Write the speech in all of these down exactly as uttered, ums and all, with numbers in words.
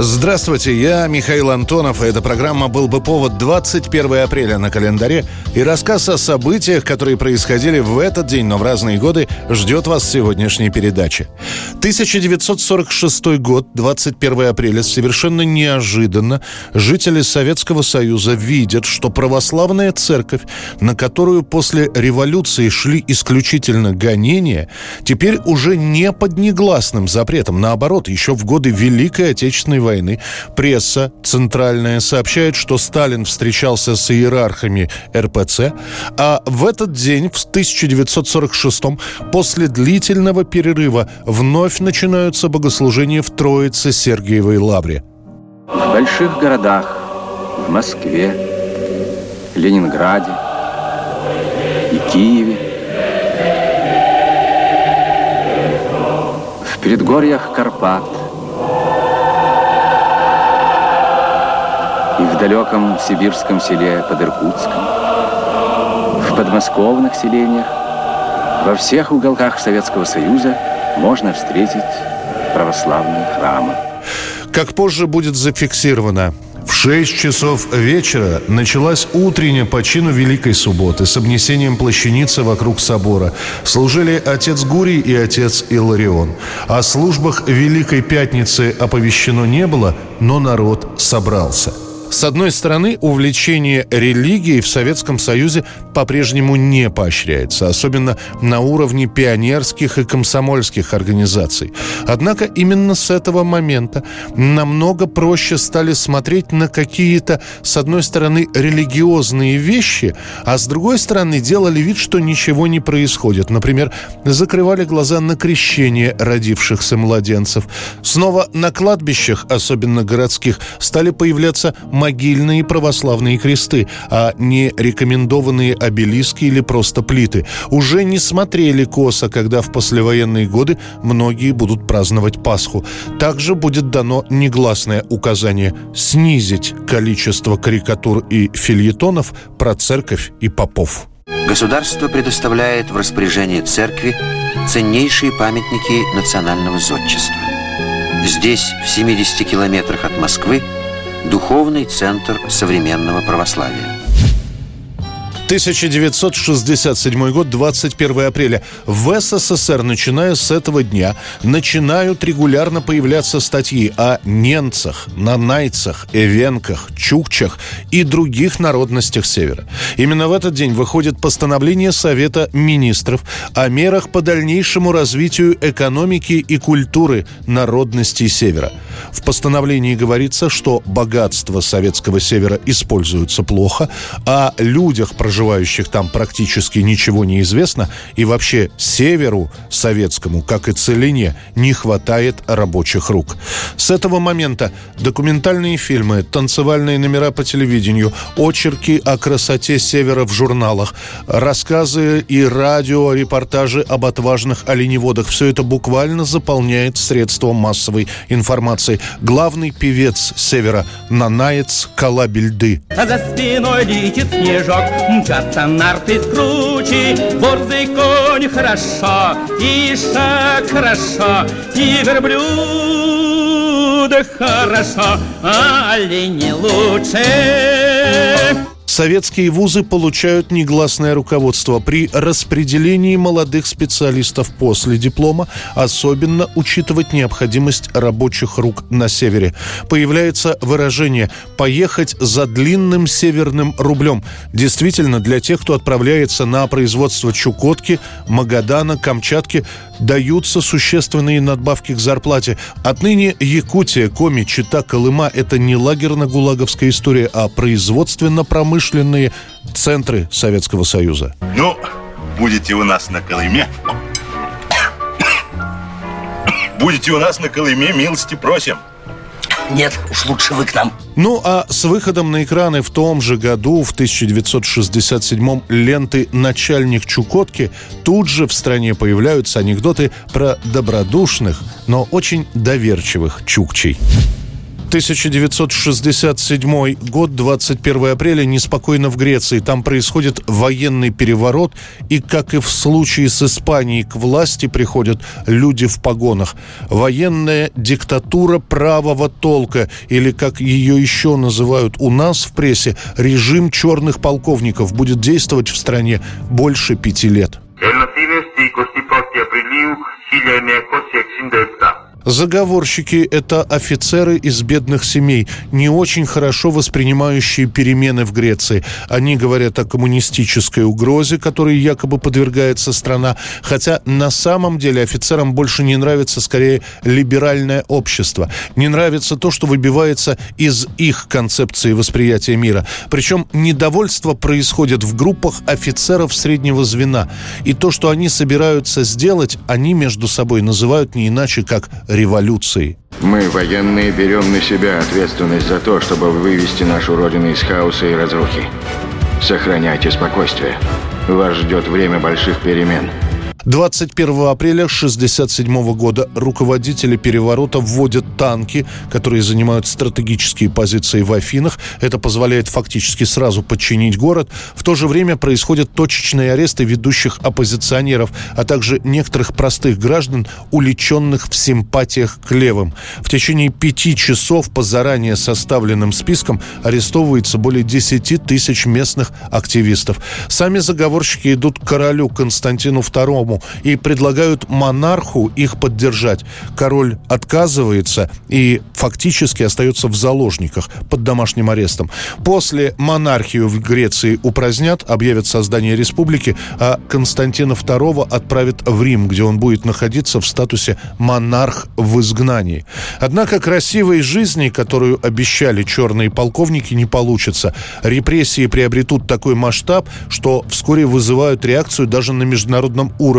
Здравствуйте, я Михаил Антонов, и эта программа «Был бы повод» двадцать первого апреля на календаре. И рассказ о событиях, которые происходили в этот день, но в разные годы, ждет вас в сегодняшней передаче. тысяча девятьсот сорок шестой год, двадцать первого апреля, совершенно неожиданно жители Советского Союза видят, что православная церковь, на которую после революции шли исключительно гонения, теперь уже не под негласным запретом. Наоборот, еще в годы Великой Отечественной войны войны. Пресса центральная сообщает, что Сталин встречался с иерархами эр пэ цэ, а в этот день, в тысяча девятьсот сорок шестом, после длительного перерыва вновь начинаются богослужения в Троице-Сергиевой лавре. В больших городах, в Москве, Ленинграде и Киеве, в предгорьях Карпат, и в далеком сибирском селе под Иркутском, в подмосковных селениях, во всех уголках Советского Союза можно встретить православные храмы. Как позже будет зафиксировано, в шесть часов вечера началась утренняя по чину Великой Субботы с обнесением плащаницы вокруг собора. Служили отец Гурий и отец Иларион. О службах Великой Пятницы оповещено не было, но народ собрался. С одной стороны, увлечение религией в Советском Союзе по-прежнему не поощряется, особенно на уровне пионерских и комсомольских организаций. Однако именно с этого момента намного проще стали смотреть на какие-то, с одной стороны, религиозные вещи, а с другой стороны, делали вид, что ничего не происходит. Например, закрывали глаза на крещение родившихся младенцев. Снова на кладбищах, особенно городских, стали появляться могильные православные кресты, а не рекомендованные обелиски или просто плиты. Уже не смотрели косо, когда в послевоенные годы многие будут праздновать Пасху. Также будет дано негласное указание снизить количество карикатур и фельетонов про церковь и попов. Государство предоставляет в распоряжение церкви ценнейшие памятники национального зодчества. Здесь, в семидесяти километрах от Москвы, духовный центр современного православия. тысяча девятьсот шестьдесят седьмой год, двадцать первого апреля. В эс эс эс эр, начиная с этого дня, начинают регулярно появляться статьи о ненцах, нанайцах, эвенках, чукчах и других народностях Севера. Именно в этот день выходит постановление Совета министров о мерах по дальнейшему развитию экономики и культуры народностей Севера. В постановлении говорится, что богатства советского Севера используются плохо, о людях, проживающих там, практически ничего не известно, и вообще Северу советскому, как и целине, не хватает рабочих рук. С этого момента документальные фильмы, танцевальные номера по телевидению, очерки о красоте Севера в журналах, рассказы и радио, репортажи об отважных оленеводах – все это буквально заполняет средства массовой информации. Главный певец Севера, нанаец Калабельды. А за спиной летит снежок, мчатся нарты с кручи, борзый конь хорошо, и шаг хорошо, и верблюда хорошо, а олени лучше. Советские вузы получают негласное руководство при распределении молодых специалистов после диплома, особенно учитывать необходимость рабочих рук на севере. Появляется выражение «поехать за длинным северным рублем». Действительно, для тех, кто отправляется на производство Чукотки, Магадана, Камчатки, даются существенные надбавки к зарплате. Отныне Якутия, Коми, Чита, Колыма – это не лагерно-гулаговская история, а производственно-промышленная. Промышленные центры Советского Союза. Ну, будете у нас на Колыме, будете у нас на Колыме, милости просим. Нет, уж лучше вы к нам. Ну а с выходом на экраны в том же году, в тысяча девятьсот шестьдесят седьмом, ленты «Начальник Чукотки», тут же в стране появляются анекдоты про добродушных, но очень доверчивых чукчей. тысяча девятьсот шестьдесят седьмой год, двадцать первого апреля, неспокойно в Греции. Там происходит военный переворот, и, как и в случае с Испанией, к власти приходят люди в погонах. Военная диктатура правого толка, или, как ее еще называют у нас в прессе, режим черных полковников, будет действовать в стране больше пяти лет. Заговорщики – это офицеры из бедных семей, не очень хорошо воспринимающие перемены в Греции. Они говорят о коммунистической угрозе, которой якобы подвергается страна, хотя на самом деле офицерам больше не нравится скорее либеральное общество. Не нравится то, что выбивается из их концепции восприятия мира. Причем недовольство происходит в группах офицеров среднего звена. И то, что они собираются сделать, они между собой называют не иначе, как революции. Мы, военные, берем на себя ответственность за то, чтобы вывести нашу родину из хаоса и разрухи. Сохраняйте спокойствие. Вас ждет время больших перемен. двадцать первого апреля тысяча девятьсот шестьдесят седьмого года руководители переворота вводят танки, которые занимают стратегические позиции в Афинах. Это позволяет фактически сразу подчинить город. В то же время происходят точечные аресты ведущих оппозиционеров, а также некоторых простых граждан, уличенных в симпатиях к левым. В течение пяти часов по заранее составленным спискам арестовывается более десять тысяч местных активистов. Сами заговорщики идут к королю Константину Второму и предлагают монарху их поддержать. Король отказывается и фактически остается в заложниках под домашним арестом. После монархию в Греции упразднят, объявят создание республики, а Константина Второго отправят в Рим, где он будет находиться в статусе монарх в изгнании. Однако красивой жизни, которую обещали черные полковники, не получится. Репрессии приобретут такой масштаб, что вскоре вызывают реакцию даже на международном уровне. уровне.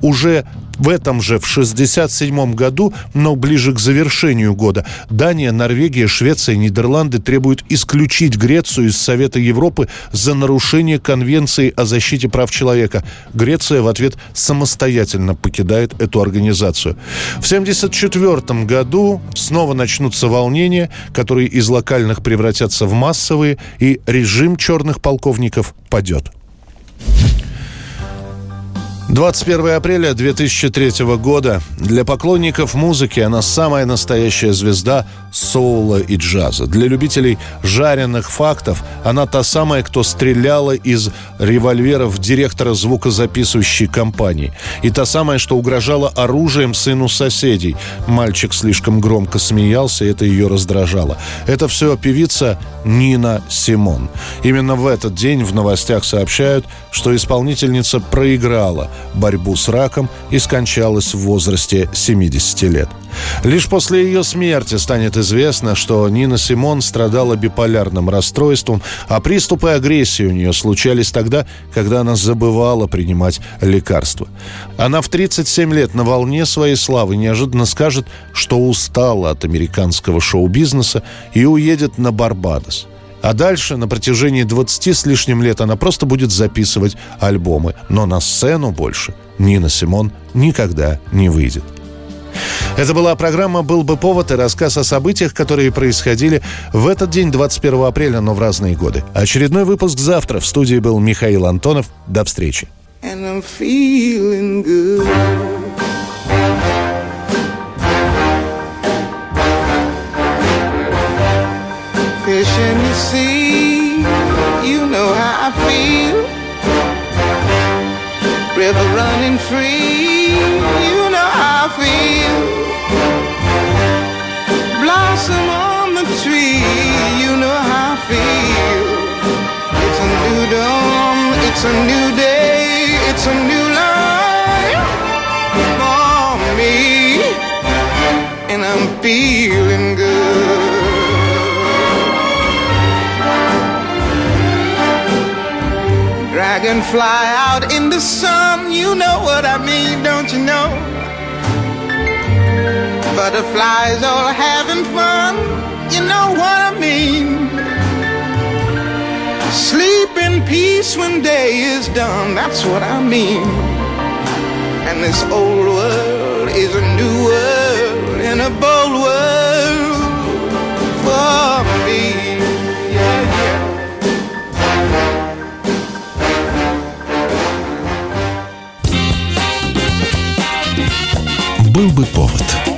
Уже в этом же, в шестьдесят седьмом году, но ближе к завершению года, Дания, Норвегия, Швеция, Нидерланды требуют исключить Грецию из Совета Европы за нарушение Конвенции о защите прав человека. Греция в ответ самостоятельно покидает эту организацию. В семьдесят четвертом году снова начнутся волнения, которые из локальных превратятся в массовые, и режим черных полковников падет. двадцать первого апреля две тысячи третьего года. Для поклонников музыки она самая настоящая звезда соула и джаза. Для любителей жареных фактов она та самая, кто стреляла из револьверов директора звукозаписывающей компании. И та самая, что угрожала оружием сыну соседей. Мальчик слишком громко смеялся, и это ее раздражало. Это все певица Нина Симон. Именно в этот день в новостях сообщают, что исполнительница проиграла борьбу с раком и скончалась в возрасте семидесяти лет. Лишь после ее смерти станет известно, что Нина Симон страдала биполярным расстройством, а приступы агрессии у нее случались тогда, когда она забывала принимать лекарства. Она в тридцать семь лет на волне своей славы неожиданно скажет, что устала от американского шоу-бизнеса и уедет на Барбадос. А дальше на протяжении двадцати с лишним лет она просто будет записывать альбомы. Но на сцену больше Нина Симон никогда не выйдет. Это была программа «Был бы повод» и рассказ о событиях, которые происходили в этот день, двадцать первого апреля, но в разные годы. Очередной выпуск завтра. В студии был Михаил Антонов. До встречи. Fish in the sea, you know how I feel. River running free, you know how I feel. Blossom on the tree, you know how I feel. It's a new dawn, it's a new day, it's a new life for me, and I'm feeling good. Dragonfly out in the sun, you know what I mean, don't you know? Butterflies all having fun. know what I mean. Sleep in peace when day is done, that's what I mean. And this old world is a new world and a bold world for me. Yeah, yeah. Был бы повод.